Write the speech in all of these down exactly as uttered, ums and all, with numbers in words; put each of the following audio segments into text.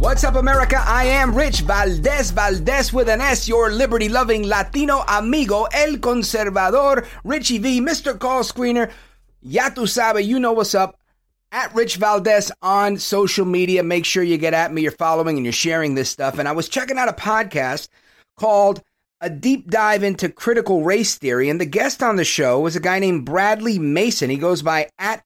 What's up, America? I am Rich Valdez, Valdez with an S, your liberty-loving Latino amigo, el conservador, Richie V, Mister Call Screener. Ya tu sabe, you know what's up. At Rich Valdez on social media. Make sure you get at me, you're following and you're sharing this stuff. And I was checking out a podcast called A Deep Dive into Critical Race Theory. And the guest on the show was a guy named Bradley Mason. He goes by at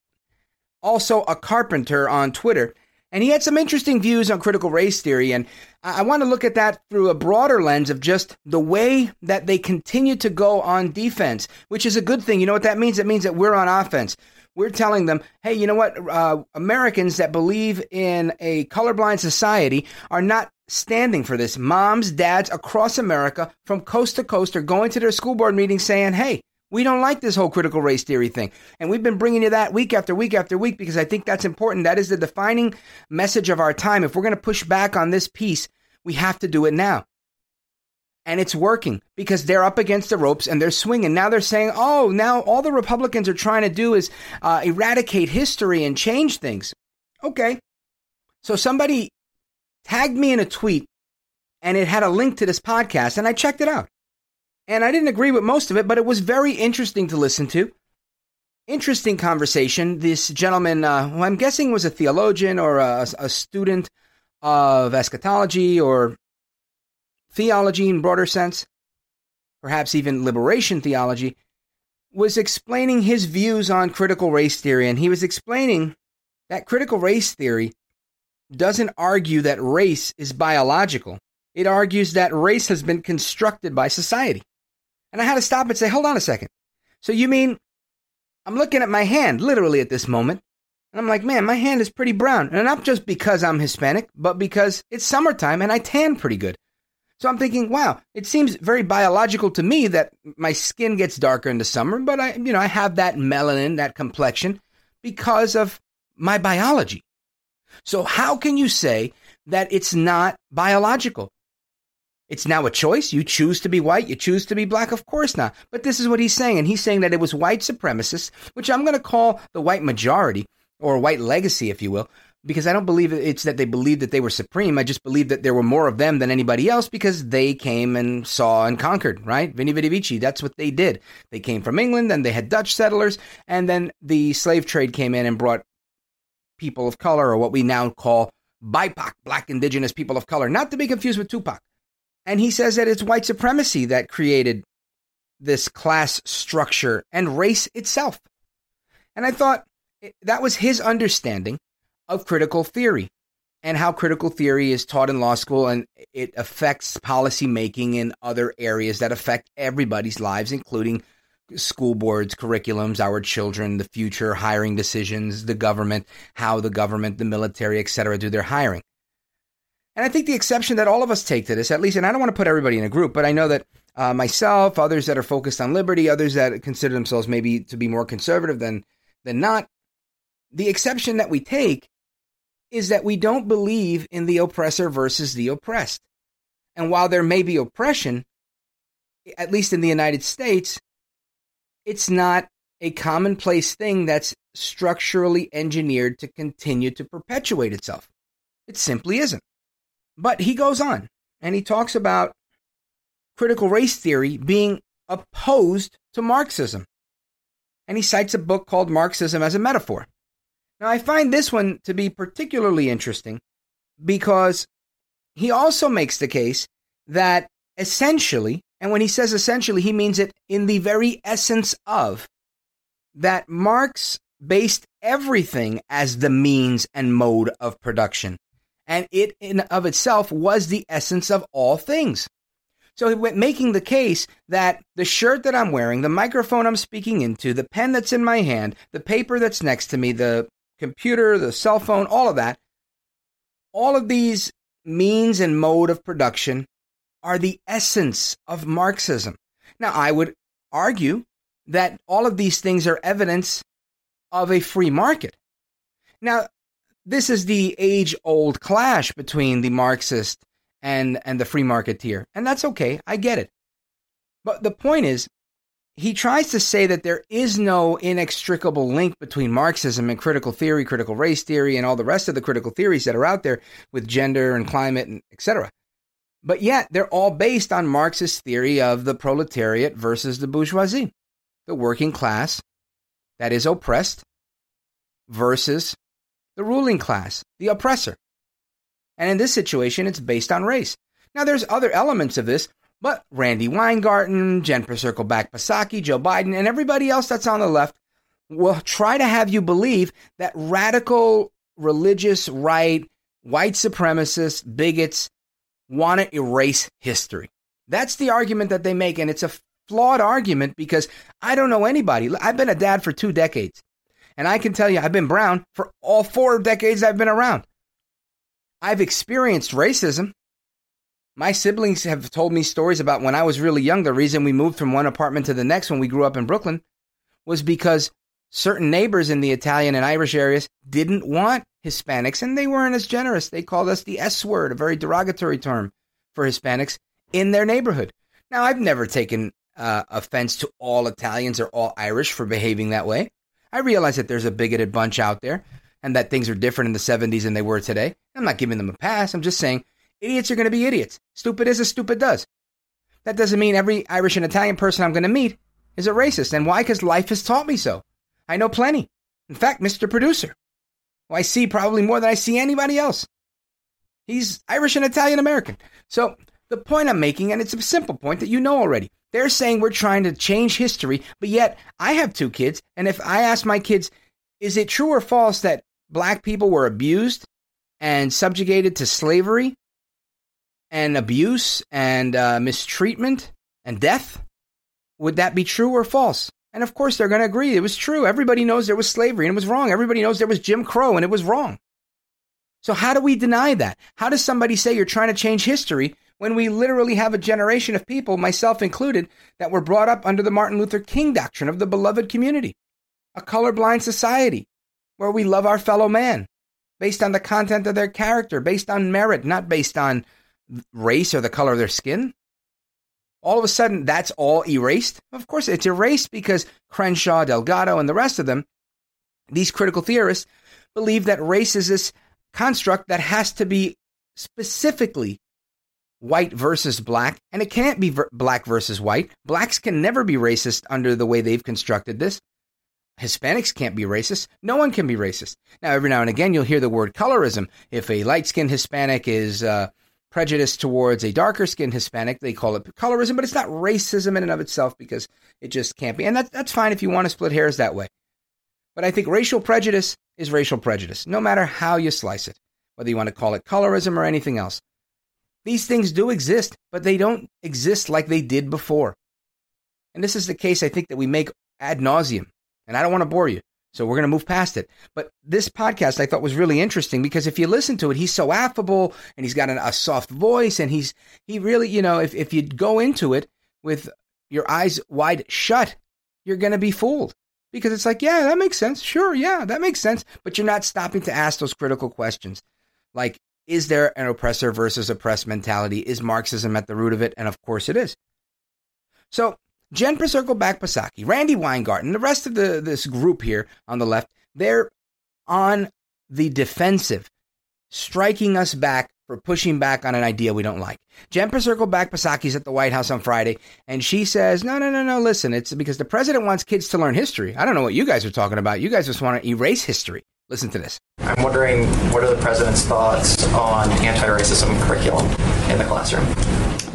also a carpenter on Twitter. And he had some interesting views on critical race theory, and I want to look at that through a broader lens of just the way that they continue to go on defense, which is a good thing. You know what that means? It means that we're on offense. We're telling them, hey, you know what? Uh, Americans that believe in a colorblind society are not standing for this. Moms, dads across America from coast to coast are going to their school board meetings saying, hey, we don't like this whole critical race theory thing. And we've been bringing you that week after week after week because I think that's important. That is the defining message of our time. If we're going to push back on this piece, we have to do it now. And it's working because they're up against the ropes and they're swinging. Now they're saying, oh, now all the Republicans are trying to do is uh, eradicate history and change things. Okay. So somebody tagged me in a tweet and it had a link to this podcast and I checked it out. And I didn't agree with most of it, but it was very interesting to listen to. Interesting conversation. This gentleman, uh, who I'm guessing was a theologian or a, a student of eschatology or theology in broader sense, perhaps even liberation theology, was explaining his views on critical race theory. And he was explaining that critical race theory doesn't argue that race is biological. It argues that race has been constructed by society. And I had to stop and say, hold on a second. So you mean, I'm looking at my hand, literally at this moment, and I'm like, man, my hand is pretty brown. And not just because I'm Hispanic, but because it's summertime and I tan pretty good. So I'm thinking, wow, it seems very biological to me that my skin gets darker in the summer, but I, you know, I have that melanin, that complexion, because of my biology. So how can you say that it's not biological? It's now a choice. You choose to be white. You choose to be black. Of course not. But this is what he's saying. And he's saying that it was white supremacists, which I'm going to call the white majority or white legacy, if you will, because I don't believe it's that they believed that they were supreme. I just believe that there were more of them than anybody else because they came and saw and conquered, right? Veni, vidi, vici. That's what they did. They came from England, then they had Dutch settlers, and then the slave trade came in and brought people of color, or what we now call B I P O C, Black Indigenous People of Color, not to be confused with Tupac. And he says that it's white supremacy that created this class structure and race itself. And I thought that was his understanding of critical theory and how critical theory is taught in law school and it affects policy making in other areas that affect everybody's lives, including school boards, curriculums, our children, the future, hiring decisions, the government, how the government, the military, et cetera, do their hiring. And I think the exception that all of us take to this, at least, and I don't want to put everybody in a group, but I know that uh, myself, others that are focused on liberty, others that consider themselves maybe to be more conservative than than not, the exception that we take is that we don't believe in the oppressor versus the oppressed. And while there may be oppression, at least in the United States, it's not a commonplace thing that's structurally engineered to continue to perpetuate itself. It simply isn't. But he goes on, and he talks about critical race theory being opposed to Marxism. And he cites a book called Marxism as a Metaphor. Now, I find this one to be particularly interesting because he also makes the case that essentially, and when he says essentially, he means it in the very essence of, that Marx based everything as the means and mode of production. And it in of itself was the essence of all things. So making the case that the shirt that I'm wearing, the microphone I'm speaking into, the pen that's in my hand, the paper that's next to me, the computer, the cell phone, all of that, all of these means and mode of production are the essence of Marxism. Now, I would argue that all of these things are evidence of a free market. Now, this is the age-old clash between the Marxist and and the free marketeer, and that's okay. I get it. But the point is, he tries to say that there is no inextricable link between Marxism and critical theory, critical race theory, and all the rest of the critical theories that are out there with gender and climate and et cetera. But yet, they're all based on Marxist theory of the proletariat versus the bourgeoisie, the working class that is oppressed versus the ruling class, the oppressor. And in this situation, it's based on race. Now, there's other elements of this, but Randy Weingarten, Jen Psaki, Joe Biden, and everybody else that's on the left will try to have you believe that radical, religious, right, white supremacists, bigots want to erase history. That's the argument that they make, and it's a flawed argument because I don't know anybody. I've been a dad for two decades, and I can tell you I've been brown for all four decades I've been around. I've experienced racism. My siblings have told me stories about when I was really young, the reason we moved from one apartment to the next when we grew up in Brooklyn was because certain neighbors in the Italian and Irish areas didn't want Hispanics, and they weren't as generous. They called us the S word, a very derogatory term for Hispanics, in their neighborhood. Now, I've never taken uh, offense to all Italians or all Irish for behaving that way. I realize that there's a bigoted bunch out there and that things are different in the seventies than they were today. I'm not giving them a pass. I'm just saying idiots are going to be idiots. Stupid is as stupid does. That doesn't mean every Irish and Italian person I'm going to meet is a racist. And why? Because life has taught me so. I know plenty. In fact, Mister Producer, who I see probably more than I see anybody else, he's Irish and Italian American. So the point I'm making, and it's a simple point that you know already, they're saying we're trying to change history, but yet I have two kids, and if I ask my kids, is it true or false that black people were abused and subjugated to slavery and abuse and uh, mistreatment and death, would that be true or false? And of course, they're going to agree. It was true. Everybody knows there was slavery and it was wrong. Everybody knows there was Jim Crow and it was wrong. So how do we deny that? How does somebody say you're trying to change history when we literally have a generation of people, myself included, that were brought up under the Martin Luther King doctrine of the beloved community, a colorblind society where we love our fellow man based on the content of their character, based on merit, not based on race or the color of their skin? All of a sudden, that's all erased? Of course, it's erased because Crenshaw, Delgado, and the rest of them, these critical theorists, believe that race is this construct that has to be specifically white versus black, and it can't be ver- black versus white. Blacks can never be racist under the way they've constructed this. Hispanics can't be racist. No one can be racist. Now, every now and again, you'll hear the word colorism. If a light-skinned Hispanic is uh, prejudiced towards a darker-skinned Hispanic, they call it colorism, but it's not racism in and of itself because it just can't be. And that, that's fine if you want to split hairs that way. But I think racial prejudice is racial prejudice, no matter how you slice it, whether you want to call it colorism or anything else. These things do exist, but they don't exist like they did before. And this is the case, I think, that we make ad nauseum. And I don't want to bore you, so we're going to move past it. But this podcast I thought was really interesting because if you listen to it, he's so affable and he's got an, a soft voice and he's he really, you know, if, if you go into it with your eyes wide shut, you're going to be fooled because it's like, yeah, that makes sense. Sure, yeah, that makes sense. But you're not stopping to ask those critical questions like, is there an oppressor versus oppressed mentality? Is Marxism at the root of it? And of course it is. So Jen Psaki, Randy Weingarten, the rest of the this group here on the left, they're on the defensive, striking us back for pushing back on an idea we don't like. Jen Psaki's at the White House on Friday, and she says, no, no, no, no, listen, it's because the president wants kids to learn history. I don't know what you guys are talking about. You guys just want to erase history. Listen to this. I'm wondering, what are the president's thoughts on anti-racism curriculum in the classroom?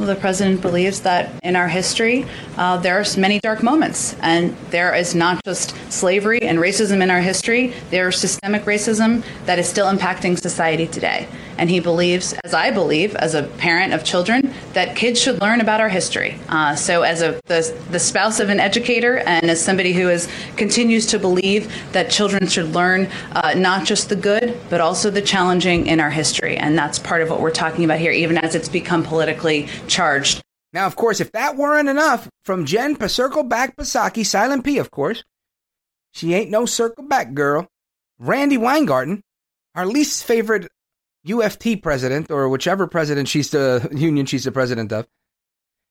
The president believes that in our history, uh, there are many dark moments, and there is not just slavery and racism in our history. There is systemic racism that is still impacting society today. And he believes, as I believe, as a parent of children, that kids should learn about our history. Uh, so as a, the, the spouse of an educator and as somebody who is, continues to believe that children should learn uh, not just the good, but also the challenging in our history. And that's part of what we're talking about here, even as it's become politically charged. Now, of course, if that weren't enough, from Jen Circle Back Psaki, silent P, of course. She ain't no circle back girl. Randy Weingarten, our least favorite U F T president, or whichever president she's the union she's the president of,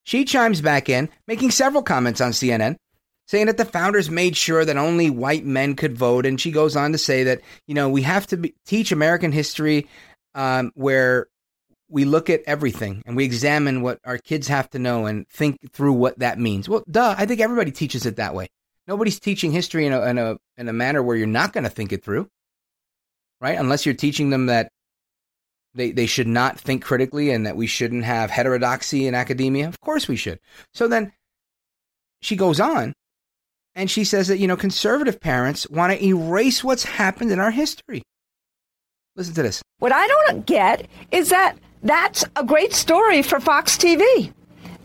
she chimes back in, making several comments on C N N, saying that the founders made sure that only white men could vote. And she goes on to say that, you know, we have to be, teach American history um, where we look at everything and we examine what our kids have to know and think through what that means. Well, duh, I think everybody teaches it that way. Nobody's teaching history in a, in a, in a manner where you're not going to think it through, right? Unless you're teaching them that They they should not think critically and that we shouldn't have heterodoxy in academia. Of course we should. So then she goes on and she says that, you know, conservative parents want to erase what's happened in our history. Listen to this. What I don't get is that that's a great story for Fox T V.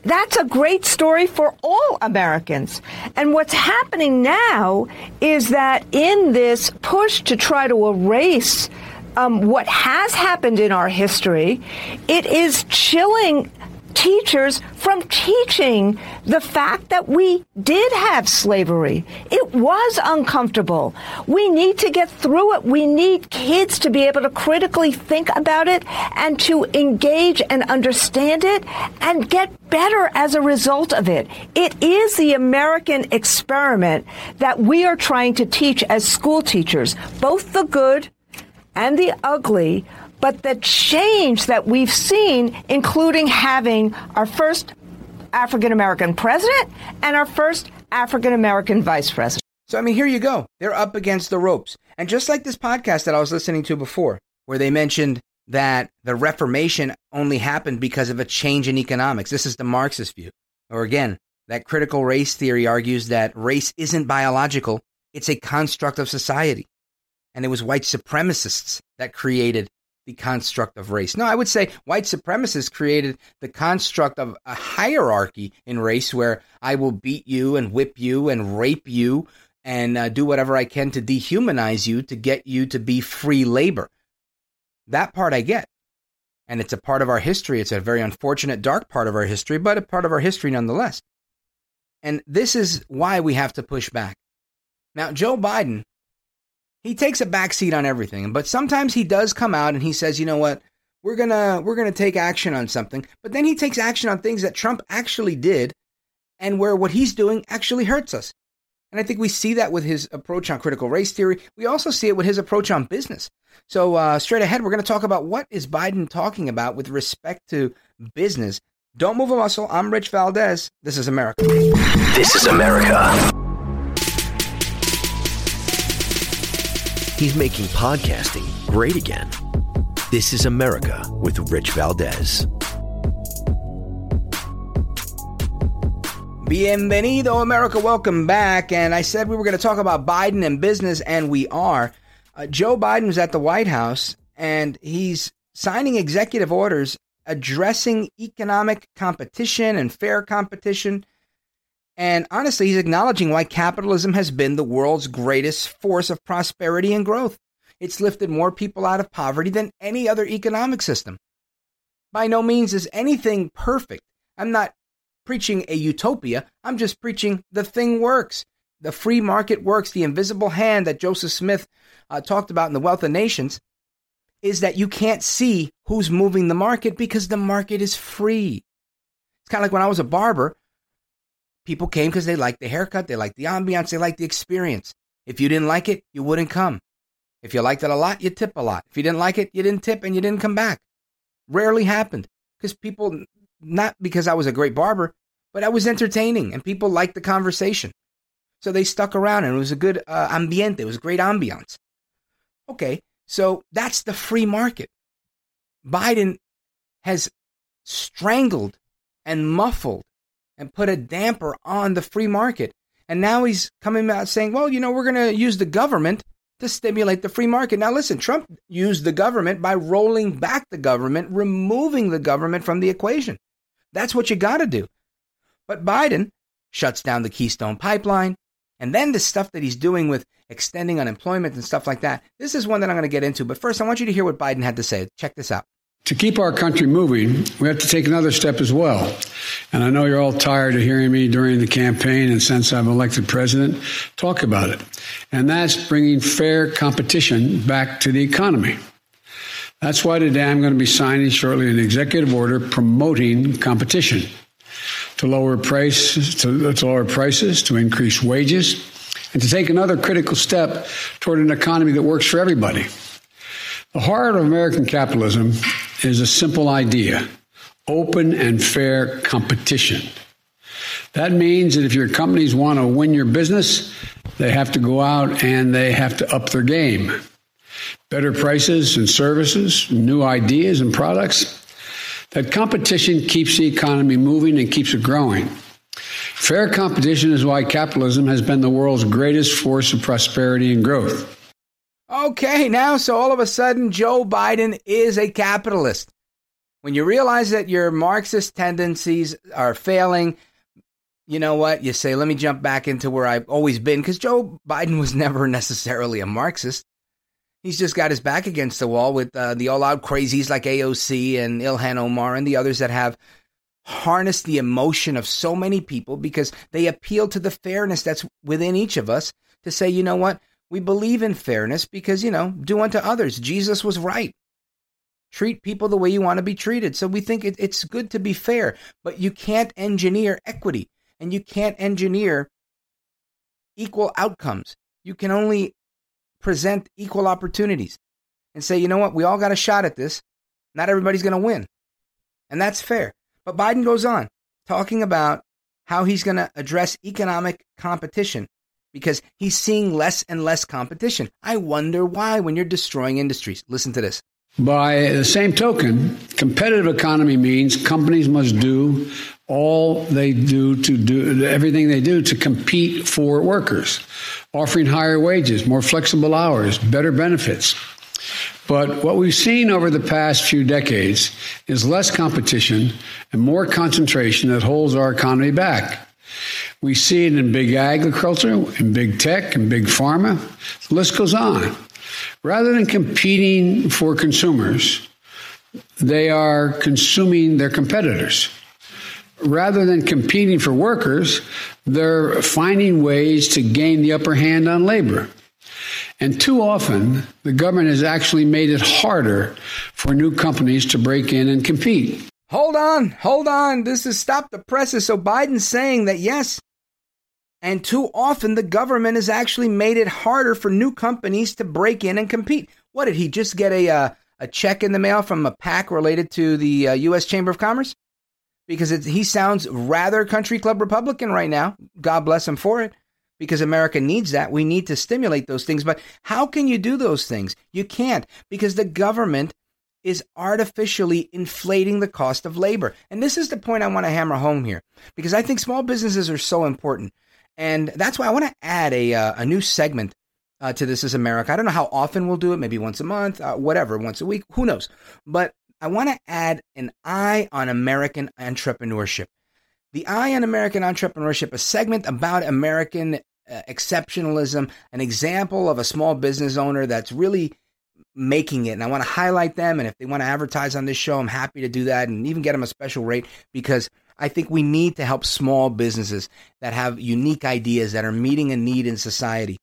That's a great story for all Americans. And what's happening now is that in this push to try to erase Um, what has happened in our history, it is chilling teachers from teaching the fact that we did have slavery. It was uncomfortable. We need to get through it. We need kids to be able to critically think about it and to engage and understand it and get better as a result of it. It is the American experiment that we are trying to teach as school teachers, both the good and the ugly, but the change that we've seen, including having our first African-American president and our first African-American vice president. So, I mean, here you go. They're up against the ropes. And just like this podcast that I was listening to before, where they mentioned that the Reformation only happened because of a change in economics. This is the Marxist view. Or again, that critical race theory argues that race isn't biological. It's a construct of society. And it was white supremacists that created the construct of race. No, I would say white supremacists created the construct of a hierarchy in race where I will beat you and whip you and rape you and uh, do whatever I can to dehumanize you to get you to be free labor. That part I get. And it's a part of our history. It's a very unfortunate, dark part of our history, but a part of our history nonetheless. And this is why we have to push back. Now, Joe Biden, he takes a backseat on everything, but sometimes he does come out and he says, you know what, we're going to we're gonna take action on something. But then he takes action on things that Trump actually did and where what he's doing actually hurts us. And I think we see that with his approach on critical race theory. We also see it with his approach on business. So uh, straight ahead, we're going to talk about what is Biden talking about with respect to business. Don't move a muscle. I'm Rich Valdez. This is America. This is America. He's making podcasting great again. This is America with Rich Valdez. Bienvenido, America. Welcome back. And I said we were going to talk about Biden and business, and we are. Uh, Joe Biden's at the White House, and he's signing executive orders addressing economic competition and fair competition. And honestly, he's acknowledging why capitalism has been the world's greatest force of prosperity and growth. It's lifted more people out of poverty than any other economic system. By no means is anything perfect. I'm not preaching a utopia. I'm just preaching the thing works. The free market works. The invisible hand that Joseph Smith uh, talked about in The Wealth of Nations is that you can't see who's moving the market because the market is free. It's kind of like when I was a barber. People came because they liked the haircut, they liked the ambiance, they liked the experience. If you didn't like it, you wouldn't come. If you liked it a lot, you tip a lot. If you didn't like it, you didn't tip and you didn't come back. Rarely happened because people, not because I was a great barber, but I was entertaining and people liked the conversation. So they stuck around and it was a good uh, ambiente, it was great ambiance. Okay, so that's the free market. Biden has strangled and muffled and put a damper on the free market. And now he's coming out saying, well, you know, we're going to use the government to stimulate the free market. Now, listen, Trump used the government by rolling back the government, removing the government from the equation. That's what you got to do. But Biden shuts down the Keystone Pipeline. And then the stuff that he's doing with extending unemployment and stuff like that. This is one that I'm going to get into. But first, I want you to hear what Biden had to say. Check this out. To keep our country moving, we have to take another step as well. And I know you're all tired of hearing me during the campaign and since I'm elected president talk about it. And that's bringing fair competition back to the economy. That's why today I'm going to be signing shortly an executive order promoting competition to lower prices, to, to lower prices, to increase wages, and to take another critical step toward an economy that works for everybody. The heart of American capitalism is a simple idea, open and fair competition. That means that if your companies want to win your business, they have to go out and they have to up their game. Better prices and services, new ideas and products. That competition keeps the economy moving and keeps it growing. Fair competition is why capitalism has been the world's greatest force of prosperity and growth. Okay, now, so all of a sudden, Joe Biden is a capitalist. When you realize that your Marxist tendencies are failing, you know what? You say, let me jump back into where I've always been, because Joe Biden was never necessarily a Marxist. He's just got his back against the wall with uh, the all-out crazies like A O C and Ilhan Omar and the others that have harnessed the emotion of so many people because they appeal to the fairness that's within each of us to say, you know what? We believe in fairness because, you know, do unto others. Jesus was right. Treat people the way you want to be treated. So we think it, it's good to be fair, but you can't engineer equity and you can't engineer equal outcomes. You can only present equal opportunities and say, you know what, we all got a shot at this. Not everybody's going to win. And that's fair. But Biden goes on talking about how he's going to address economic competition, because he's seeing less and less competition. I wonder why, when you're destroying industries. Listen to this. By the same token, competitive economy means companies must do all they do to do everything they do to compete for workers, offering higher wages, more flexible hours, better benefits. But what we've seen over the past few decades is less competition and more concentration that holds our economy back. We see it in big agriculture, in big tech, in big pharma. The list goes on. Rather than competing for consumers, they are consuming their competitors. Rather than competing for workers, they're finding ways to gain the upper hand on labor. And too often, the government has actually made it harder for new companies to break in and compete. Hold on, hold on. This is Stop the Presses. So Biden's saying that, yes, and too often the government has actually made it harder for new companies to break in and compete. What, did he just get a uh, a check in the mail from a PAC related to the uh, U S Chamber of Commerce? Because it, he sounds rather country club Republican right now. God bless him for it, because America needs that. We need to stimulate those things. But how can you do those things? You can't, because the government is artificially inflating the cost of labor. And this is the point I want to hammer home here, because I think small businesses are so important. And that's why I want to add a uh, a new segment uh, to This Is America. I don't know how often we'll do it, maybe once a month, uh, whatever, once a week, who knows. But I want to add an eye on American entrepreneurship. The eye on American entrepreneurship, a segment about American uh, exceptionalism, an example of a small business owner that's really making it. And I want to highlight them. And if they want to advertise on this show, I'm happy to do that and even get them a special rate, because I think we need to help small businesses that have unique ideas that are meeting a need in society.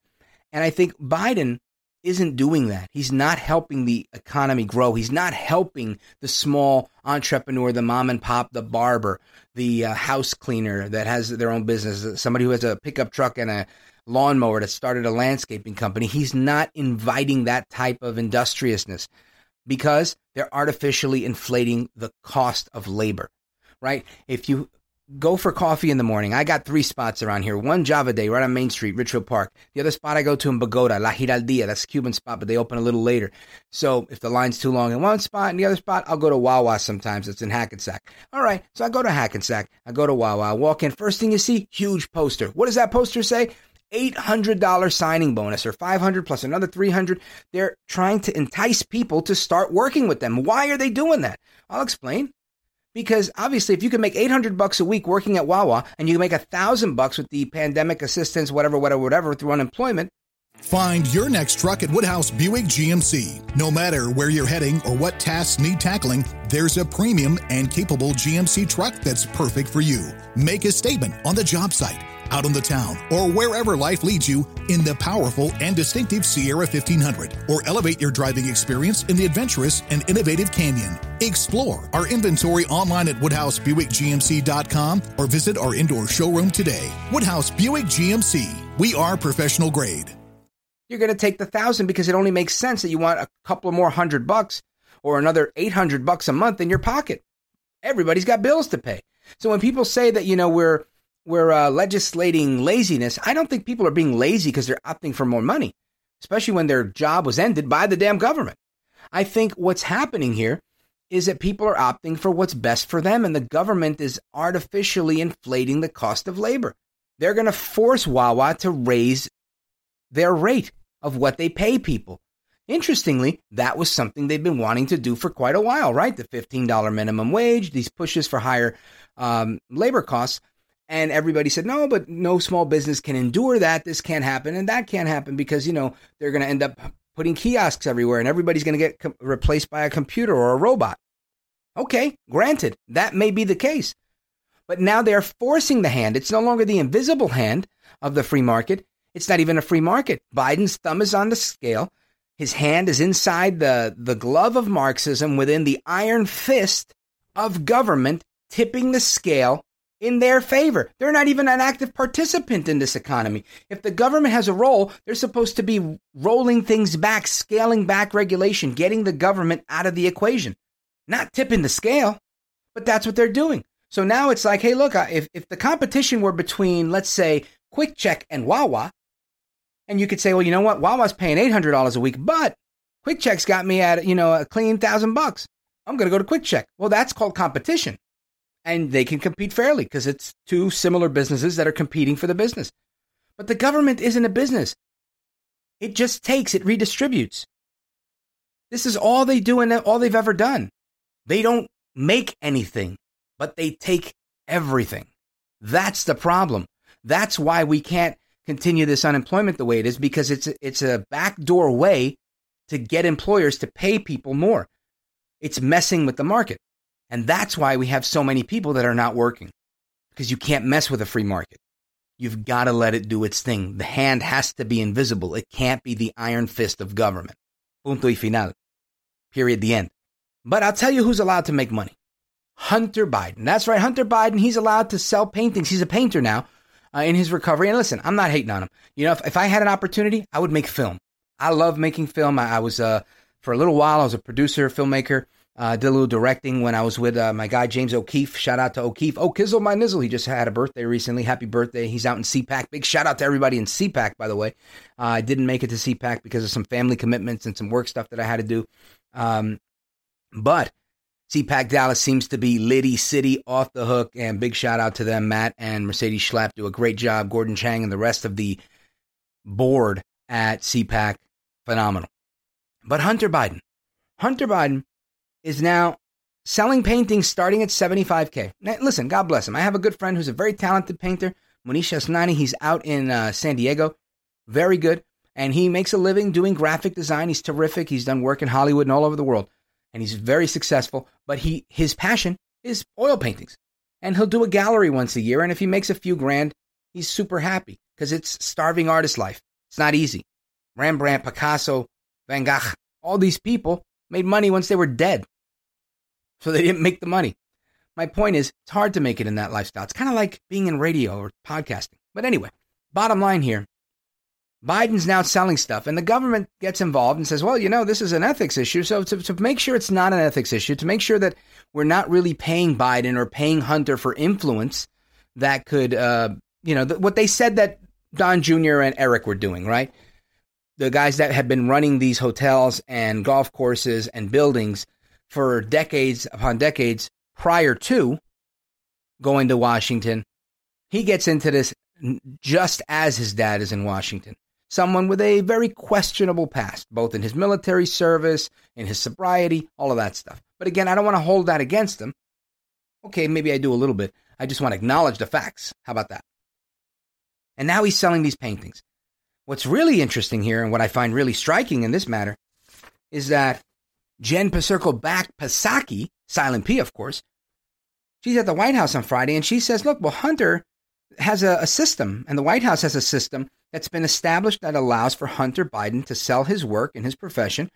And I think Biden isn't doing that. He's not helping the economy grow. He's not helping the small entrepreneur, the mom and pop, the barber, the uh, house cleaner that has their own business, somebody who has a pickup truck and a lawnmower that started a landscaping company. He's not inviting that type of industriousness, because they're artificially inflating the cost of labor, right? If you go for coffee in the morning. I got three spots around here. One Java Day right on Main Street, Richfield Park. The other spot I go to in Bogota, La Giraldia. That's a Cuban spot, but they open a little later. So if the line's too long in one spot and the other spot, I'll go to Wawa sometimes. It's in Hackensack. All right, so I go to Hackensack. I go to Wawa. I walk in. First thing you see, huge poster. What does that poster say? eight hundred dollars signing bonus or five hundred dollars plus another three hundred dollars. They're trying to entice people to start working with them. Why are they doing that? I'll explain. Because obviously, if you can make eight hundred bucks a week working at Wawa and you can make one thousand bucks with the pandemic assistance, whatever, whatever, whatever, through unemployment. Find your next truck at Woodhouse Buick G M C. No matter where you're heading or what tasks need tackling, there's a premium and capable G M C truck that's perfect for you. Make a statement on the job site, out on the town, or wherever life leads you in the powerful and distinctive Sierra fifteen hundred, or elevate your driving experience in the adventurous and innovative Canyon. Explore our inventory online at Woodhouse Buick G M C dot com or visit our indoor showroom today. Woodhouse Buick G M C. We are professional grade. You're going to take the thousand because it only makes sense that you want a couple more hundred bucks or another eight hundred bucks a month in your pocket. Everybody's got bills to pay. So when people say that, you know, we're we're uh, legislating laziness, I don't think people are being lazy because they're opting for more money, especially when their job was ended by the damn government. I think what's happening here is that people are opting for what's best for them, and the government is artificially inflating the cost of labor. They're going to force Wawa to raise their rate of what they pay people. Interestingly, that was something they've been wanting to do for quite a while, right? The fifteen dollars minimum wage, these pushes for higher um, labor costs. And everybody said, no, but no small business can endure that. This can't happen. And that can't happen because, you know, they're going to end up putting kiosks everywhere and everybody's going to get co- replaced by a computer or a robot. Okay, granted, that may be the case. But now they're forcing the hand. It's no longer the invisible hand of the free market. It's not even a free market. Biden's thumb is on the scale. His hand is inside the, the glove of Marxism within the iron fist of government, tipping the scale in their favor. They're not even an active participant in this economy. If the government has a role, they're supposed to be rolling things back, scaling back regulation, getting the government out of the equation, not tipping the scale. But that's what they're doing. So now it's like, hey, look, if, if the competition were between, let's say, Quick Check and Wawa, and you could say, well, you know what? Wawa's paying eight hundred dollars a week, but Quick Check's got me at, you know, a clean thousand bucks. I'm going to go to Quick Check. Well, that's called competition. And they can compete fairly because it's two similar businesses that are competing for the business. But the government isn't a business. It just takes, it redistributes. This is all they do and all they've ever done. They don't make anything, but they take everything. That's the problem. That's why we can't continue this unemployment the way it is, because it's a, it's a backdoor way to get employers to pay people more. It's messing with the market. And that's why we have so many people that are not working, because you can't mess with a free market. You've got to let it do its thing. The hand has to be invisible. It can't be the iron fist of government. Punto y final. Period, the end. But I'll tell you who's allowed to make money. Hunter Biden. That's right. Hunter Biden. He's allowed to sell paintings. He's a painter now. Uh, in his recovery. And listen, I'm not hating on him. You know, if, if I had an opportunity, I would make film. I love making film. I, I was, uh, for a little while, I was a producer, filmmaker, uh, did a little directing when I was with uh, my guy, James O'Keefe. Shout out to O'Keefe. O'Kizzle my nizzle. He just had a birthday recently. Happy birthday. He's out in C PAC. Big shout out to everybody in C PAC, by the way. Uh, I didn't make it to C PAC because of some family commitments and some work stuff that I had to do. Um, but C PAC Dallas seems to be Liddy City off the hook, and big shout out to them. Matt and Mercedes Schlapp do a great job. Gordon Chang and the rest of the board at C PAC, phenomenal. But Hunter Biden. Hunter Biden is now selling paintings starting at seventy-five thousand dollars. Now, listen, God bless him. I have a good friend who's a very talented painter, Monish Hasnani. He's out in uh, San Diego. Very good. And he makes a living doing graphic design. He's terrific. He's done work in Hollywood and all over the world. And he's very successful, but he his passion is oil paintings. And he'll do a gallery once a year, and if he makes a few grand, he's super happy because it's starving artist life. It's not easy. Rembrandt, Picasso, Van Gogh, all these people made money once they were dead, so they didn't make the money. My point is, it's hard to make it in that lifestyle. It's kind of like being in radio or podcasting. But anyway, bottom line here, Biden's now selling stuff, and the government gets involved and says, well, you know, this is an ethics issue. So to, to make sure it's not an ethics issue, to make sure that we're not really paying Biden or paying Hunter for influence that could, uh, you know, th- what they said that Don Junior and Eric were doing, right? The guys that had been running these hotels and golf courses and buildings for decades upon decades prior to going to Washington. He gets into this just as his dad is in Washington. Someone with a very questionable past, both in his military service, in his sobriety, all of that stuff. But again, I don't want to hold that against him. Okay, maybe I do a little bit. I just want to acknowledge the facts. How about that? And now he's selling these paintings. What's really interesting here, and what I find really striking in this matter, is that Jen Psaki, Silent P, of course, she's at the White House on Friday, and she says, look, well, Hunter has a, a system, and the White House has a system that's been established that allows for Hunter Biden to sell his work in his profession,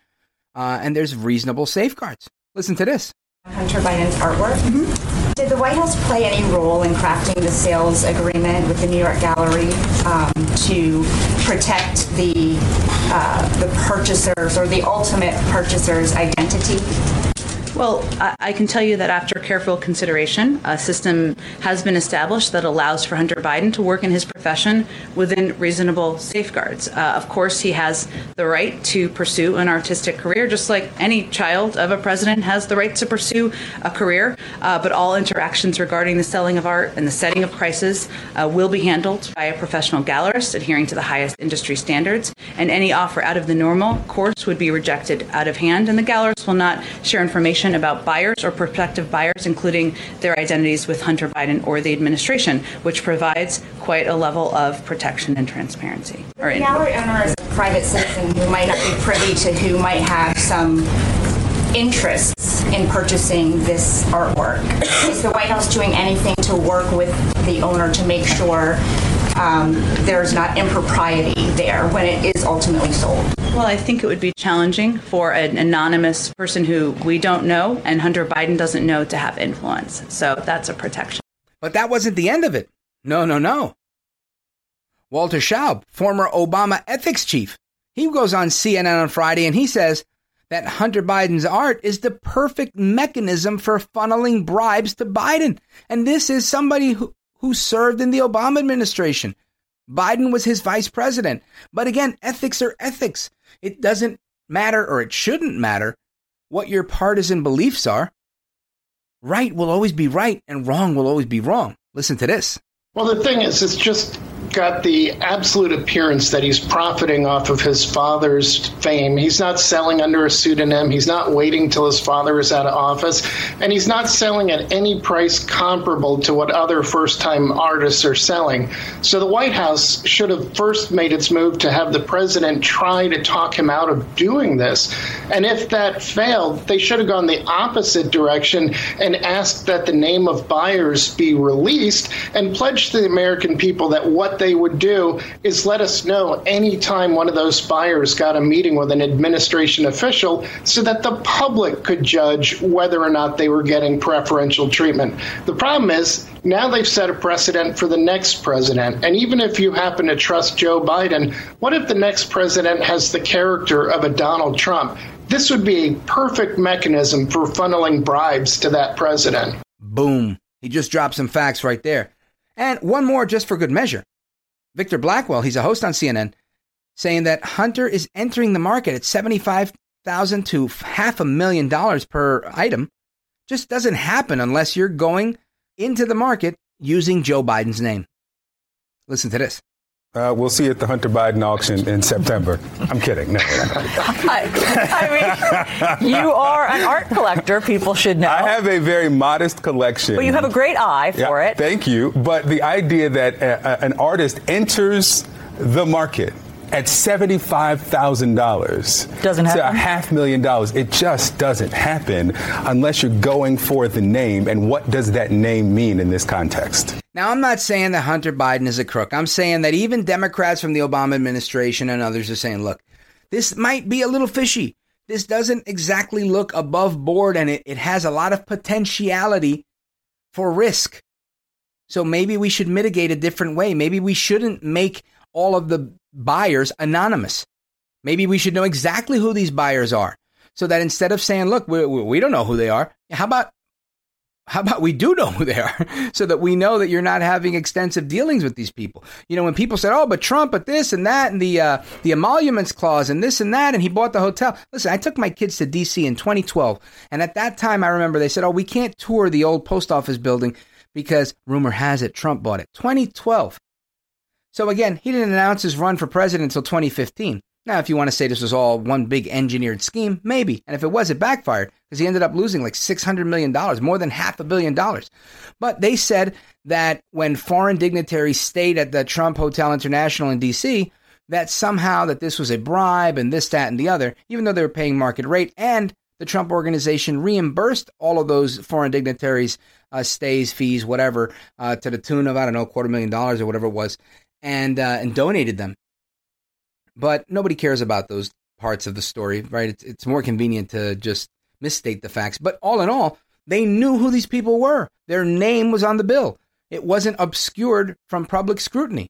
uh, and there's reasonable safeguards. Listen to this. Hunter Biden's artwork. Mm-hmm. Did the White House play any role in crafting the sales agreement with the New York Gallery um, to protect the uh, the purchasers or the ultimate purchaser's identity? Well, I can tell you that after careful consideration, a system has been established that allows for Hunter Biden to work in his profession within reasonable safeguards. Uh, of course, he has the right to pursue an artistic career, just like any child of a president has the right to pursue a career. Uh, but all interactions regarding the selling of art and the setting of prices uh, will be handled by a professional gallerist adhering to the highest industry standards. And any offer out of the normal course would be rejected out of hand, and the gallerist will not share information about buyers or prospective buyers, including their identities, with Hunter Biden or the administration, which provides quite a level of protection and transparency. The gallery owner is a private citizen who might not be privy to who might have some interests in purchasing this artwork. Is the White House doing anything to work with the owner to make sure um, there's not impropriety there when it is ultimately sold? Well, I think it would be challenging for an anonymous person who we don't know and Hunter Biden doesn't know to have influence. So that's a protection. But that wasn't the end of it. No, no, no. Walter Schaub, former Obama ethics chief, he goes on C N N on Friday and he says that Hunter Biden's art is the perfect mechanism for funneling bribes to Biden. And this is somebody who, who served in the Obama administration. Biden was his vice president. But again, ethics are ethics. It doesn't matter, or it shouldn't matter, what your partisan beliefs are. Right will always be right, and wrong will always be wrong. Listen to this. Well, the thing is, it's just got the absolute appearance that he's profiting off of his father's fame. He's not selling under a pseudonym. He's not waiting till his father is out of office. And he's not selling at any price comparable to what other first-time artists are selling. So the White House should have first made its move to have the president try to talk him out of doing this. And if that failed, they should have gone the opposite direction and asked that the name of buyers be released and pledged to the American people that what they would do is let us know anytime one of those buyers got a meeting with an administration official so that the public could judge whether or not they were getting preferential treatment. The problem is now they've set a precedent for the next president. And even if you happen to trust Joe Biden, what if the next president has the character of a Donald Trump? This would be a perfect mechanism for funneling bribes to that president. Boom. He just dropped some facts right there. And one more just for good measure. Victor Blackwell, he's a host on C N N, saying that Hunter is entering the market at seventy-five thousand dollars to half a million dollars per item. Just doesn't happen unless you're going into the market using Joe Biden's name. Listen to this. Uh, we'll see you at the Hunter Biden auction in September. I'm kidding. No. I, I mean, you are an art collector. People should know. I have a very modest collection. But you have a great eye for yeah, it. Thank you. But the idea that a, a, an artist enters the market at seventy-five thousand dollars doesn't happen. To a half million dollars. It just doesn't happen unless you're going for the name. And what does that name mean in this context? Now, I'm not saying that Hunter Biden is a crook. I'm saying that even Democrats from the Obama administration and others are saying, look, this might be a little fishy. This doesn't exactly look above board, and it, it has a lot of potentiality for risk. So maybe we should mitigate a different way. Maybe we shouldn't make all of the buyers anonymous. Maybe we should know exactly who these buyers are, so that instead of saying, look, we, we don't know who they are, how about how about we do know who they are so that we know that you're not having extensive dealings with these people? You know, when people said, oh, but Trump, but this and that, and the uh, the emoluments clause and this and that, and he bought the hotel. Listen, I took my kids to D C in twenty twelve. And at that time, I remember they said, oh, we can't tour the old post office building because rumor has it Trump bought it. twenty twelve. So again, he didn't announce his run for president until twenty fifteen. Now, if you want to say this was all one big engineered scheme, maybe. And if it was, it backfired because he ended up losing like six hundred million dollars, more than half a billion dollars. But they said that when foreign dignitaries stayed at the Trump Hotel International in D C, that somehow that this was a bribe and this, that, and the other, even though they were paying market rate. And the Trump organization reimbursed all of those foreign dignitaries, uh, stays, fees, whatever, uh, to the tune of, I don't know, a quarter million dollars or whatever it was, and uh, and donated them. But nobody cares about those parts of the story, right? It's, it's more convenient to just misstate the facts. But all in all, they knew who these people were. Their name was on the bill. It wasn't obscured from public scrutiny.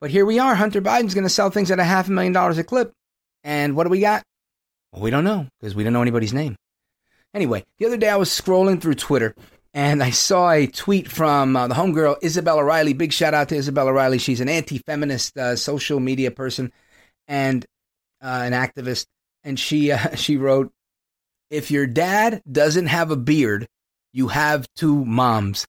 But here we are. Hunter Biden's going to sell things at a half a million dollars a clip. And what do we got? Well, we don't know because we don't know anybody's name. Anyway, the other day I was scrolling through Twitter and I saw a tweet from uh, the homegirl, Isabella Riley. Big shout out to Isabella Riley. She's an anti-feminist uh, social media person and uh, an activist, and she uh, she wrote, if your dad doesn't have a beard, you have two moms.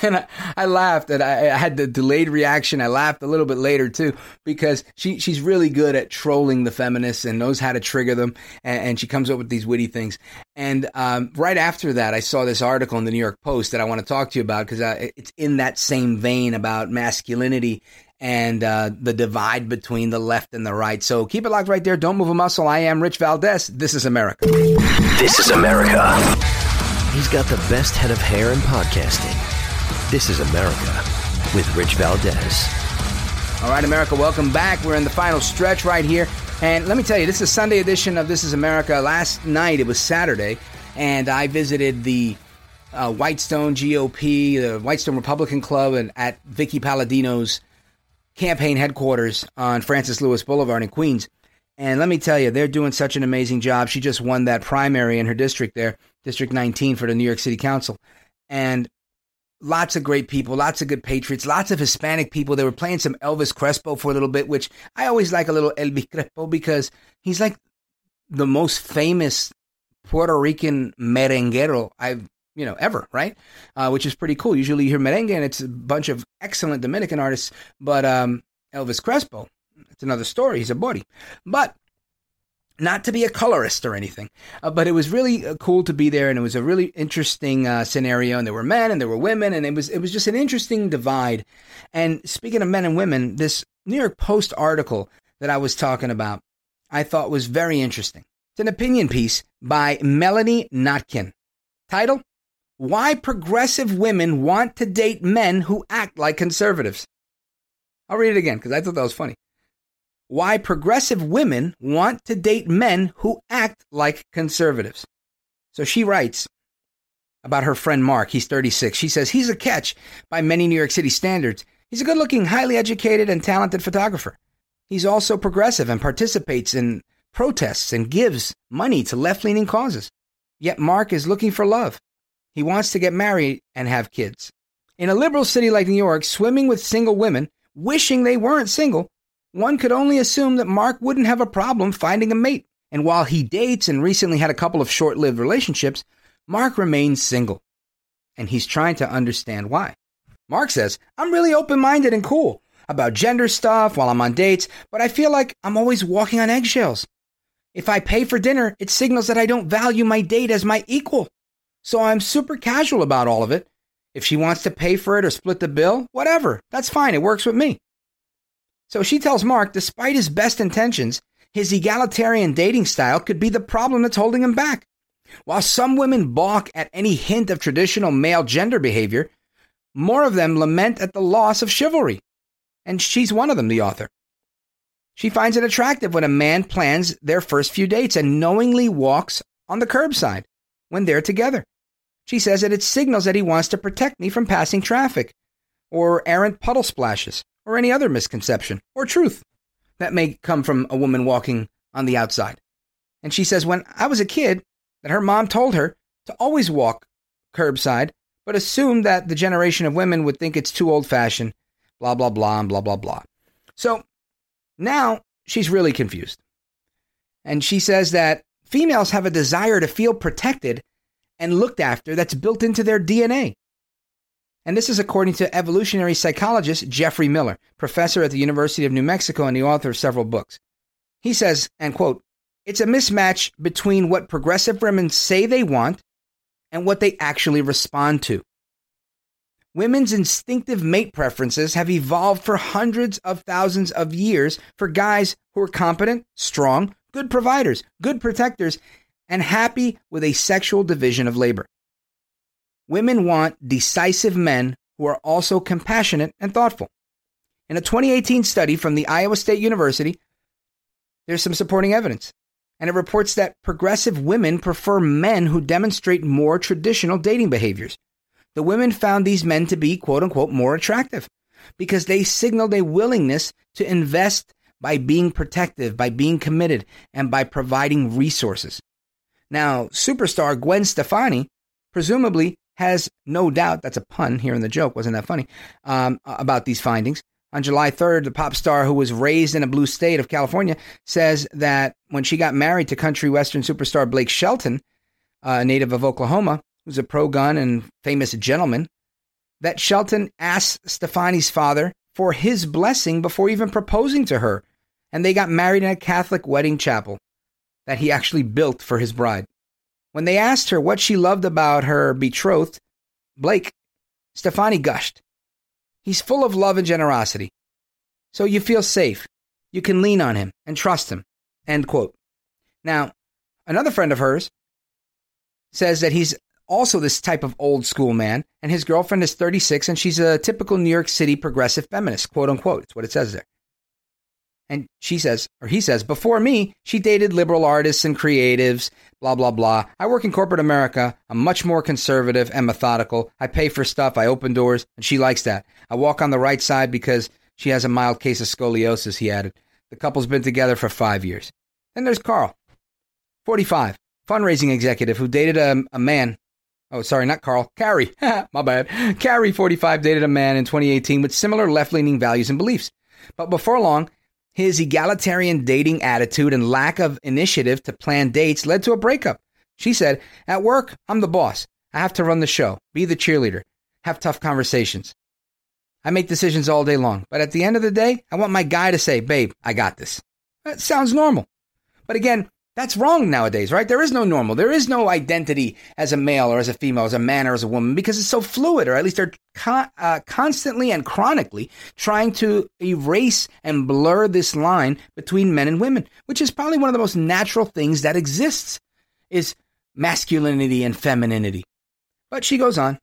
And I, I laughed, and I, I had the delayed reaction. I laughed a little bit later, too, because she, she's really good at trolling the feminists and knows how to trigger them, and, and she comes up with these witty things. And um, right after that, I saw this article in the New York Post that I want to talk to you about, because uh, it's in that same vein about masculinity and uh, the divide between the left and the right. So keep it locked right there. Don't move a muscle. I am Rich Valdez. This is America. This is America. He's got the best head of hair in podcasting. This is America with Rich Valdez. All right, America, welcome back. We're in the final stretch right here. And let me tell you, this is a Sunday edition of This is America. Last night, it was Saturday, and I visited the uh, Whitestone G O P, the Whitestone Republican Club, and at Vicky Palladino's campaign headquarters on Francis Lewis Boulevard in Queens. And let me tell you, they're doing such an amazing job. She just won that primary in her district there, District nineteen for the New York City Council. And lots of great people, lots of good patriots, lots of Hispanic people. They were playing some Elvis Crespo for a little bit, which I always like a little Elvis Crespo because he's like the most famous Puerto Rican merenguero I've you know, ever, right? Uh, which is pretty cool. Usually you hear merengue and it's a bunch of excellent Dominican artists, but um, Elvis Crespo, it's another story. He's a buddy. But not to be a colorist or anything, uh, but it was really uh, cool to be there, and it was a really interesting uh, scenario, and there were men and there were women, and it was it was just an interesting divide. And speaking of men and women, this New York Post article that I was talking about, I thought was very interesting. It's an opinion piece by Melanie Notkin. Title: Why Progressive Women Want to Date Men Who Act Like Conservatives. I'll read it again because I thought that was funny. Why Progressive Women Want to Date Men Who Act Like Conservatives. So she writes about her friend Mark. He's thirty-six. She says, he's a catch by many New York City standards. He's a good-looking, highly educated, and talented photographer. He's also progressive and participates in protests and gives money to left-leaning causes. Yet Mark is looking for love. He wants to get married and have kids. In a liberal city like New York, swimming with single women, wishing they weren't single, one could only assume that Mark wouldn't have a problem finding a mate. And while he dates and recently had a couple of short-lived relationships, Mark remains single. And he's trying to understand why. Mark says, I'm really open-minded and cool about gender stuff while I'm on dates, but I feel like I'm always walking on eggshells. If I pay for dinner, it signals that I don't value my date as my equal. So I'm super casual about all of it. If she wants to pay for it or split the bill, whatever. That's fine. It works with me. So she tells Mark, despite his best intentions, his egalitarian dating style could be the problem that's holding him back. While some women balk at any hint of traditional male gender behavior, more of them lament at the loss of chivalry. And she's one of them, the author. She finds it attractive when a man plans their first few dates and knowingly walks on the curbside when they're together. She says that it signals that he wants to protect me from passing traffic or errant puddle splashes or any other misconception or truth that may come from a woman walking on the outside. And she says when I was a kid that her mom told her to always walk curbside, but assume that the generation of women would think it's too old-fashioned, blah, blah, blah, and blah, blah, blah. So now she's really confused. And she says that females have a desire to feel protected and looked after that's built into their D N A. And this is according to evolutionary psychologist Jeffrey Miller, professor at the University of New Mexico and the author of several books. He says, and quote, "It's a mismatch between what progressive women say they want and what they actually respond to. Women's instinctive mate preferences have evolved for hundreds of thousands of years for guys who are competent, strong, good providers, good protectors, and happy with a sexual division of labor. Women want decisive men who are also compassionate and thoughtful." In a twenty eighteen study from the Iowa State University, there's some supporting evidence, and it reports that progressive women prefer men who demonstrate more traditional dating behaviors. The women found these men to be, quote-unquote, more attractive because they signaled a willingness to invest by being protective, by being committed, and by providing resources. Now, superstar Gwen Stefani presumably has no doubt, that's a pun here in the joke, wasn't that funny, um, about these findings. On July third, the pop star who was raised in a blue state of California says that when she got married to country western superstar Blake Shelton, a native of Oklahoma, who's a pro-gun and famous gentleman, that Shelton asked Stefani's father for his blessing before even proposing to her, and they got married in a Catholic wedding chapel that he actually built for his bride. When they asked her what she loved about her betrothed, Blake, Stefani gushed. "He's full of love and generosity. So you feel safe. You can lean on him and trust him." End quote. Now, another friend of hers says that he's also this type of old school man, and his girlfriend is thirty-six, and she's a typical New York City progressive feminist, quote unquote. It's what it says there. And she says, or he says, "Before me, she dated liberal artists and creatives, blah, blah, blah. I work in corporate America. I'm much more conservative and methodical. I pay for stuff. I open doors. And she likes that. I walk on the right side because she has a mild case of scoliosis," he added. The couple's been together for five years. Then there's Carl, forty-five, fundraising executive who dated a, a man. Oh, sorry, not Carl. Carrie. My bad. Carrie, forty-five, dated a man in twenty eighteen with similar left-leaning values and beliefs. But before long, his egalitarian dating attitude and lack of initiative to plan dates led to a breakup. She said, "At work, I'm the boss. I have to run the show, be the cheerleader, have tough conversations. I make decisions all day long. But at the end of the day, I want my guy to say, 'Babe, I got this.'" That sounds normal. But again, that's wrong nowadays, right? There is no normal. There is no identity as a male or as a female, as a man or as a woman, because it's so fluid, or at least they're con- uh, constantly and chronically trying to erase and blur this line between men and women, which is probably one of the most natural things that exists, is masculinity and femininity. But she goes on.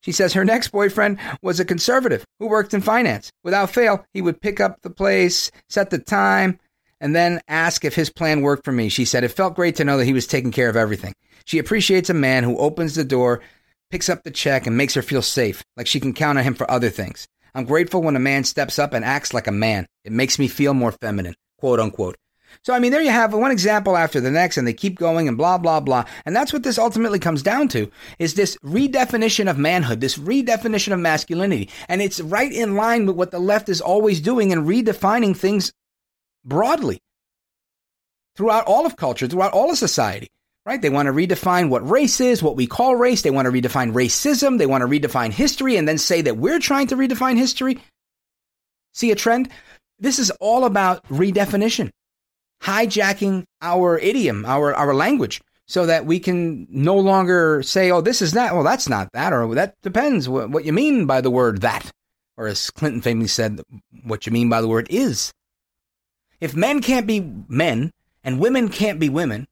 She says her next boyfriend was a conservative who worked in finance. Without fail, he would pick up the place, set the time, and then ask if his plan worked for me. She said, "It felt great to know that he was taking care of everything." She appreciates a man who opens the door, picks up the check, and makes her feel safe, like she can count on him for other things. "I'm grateful when a man steps up and acts like a man. It makes me feel more feminine," quote unquote. So, I mean, there you have one example after the next, and they keep going and blah, blah, blah. And that's what this ultimately comes down to, is this redefinition of manhood, this redefinition of masculinity. And it's right in line with what the left is always doing and redefining things broadly, throughout all of culture, throughout all of society, right? They want to redefine what race is, what we call race. They want to redefine racism. They want to redefine history and then say that we're trying to redefine history. See a trend? This is all about redefinition, hijacking our idiom, our, our language, so that we can no longer say, "Oh, this is that. Well, that's not that," or "that depends what, what you mean by the word that," or as Clinton famously said, "What you mean by the word is." If men can't be men and women can't be women,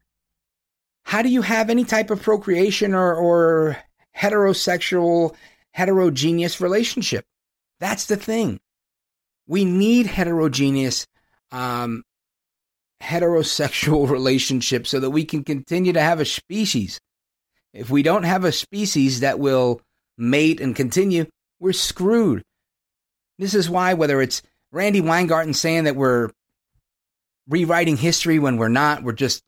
how do you have any type of procreation or, or heterosexual, heterogeneous relationship? That's the thing. We need heterogeneous, um, heterosexual relationships so that we can continue to have a species. If we don't have a species that will mate and continue, we're screwed. This is why, whether it's Randy Weingarten saying that we're rewriting history when we're not, we're just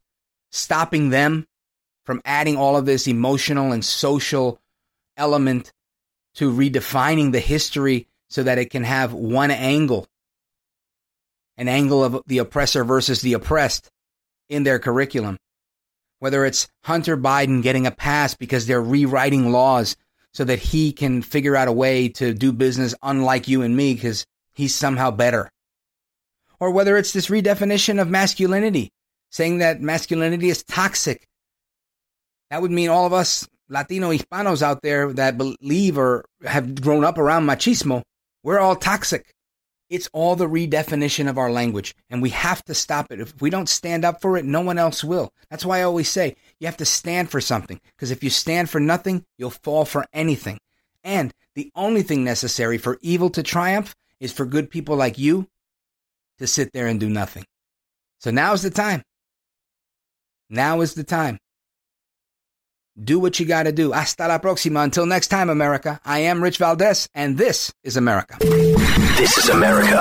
stopping them from adding all of this emotional and social element to redefining the history so that it can have one angle, an angle of the oppressor versus the oppressed in their curriculum. Whether it's Hunter Biden getting a pass because they're rewriting laws so that he can figure out a way to do business unlike you and me because he's somehow better. Or whether it's this redefinition of masculinity, saying that masculinity is toxic. That would mean all of us Latino Hispanos out there that believe or have grown up around machismo, we're all toxic. It's all the redefinition of our language, and we have to stop it. If we don't stand up for it, no one else will. That's why I always say you have to stand for something, because if you stand for nothing, you'll fall for anything. And the only thing necessary for evil to triumph is for good people like you to sit there and do nothing. So now's the time. Now is the time. Do what you got to do. Hasta la próxima. Until next time, America. I am Rich Valdez, and this is America. This is America.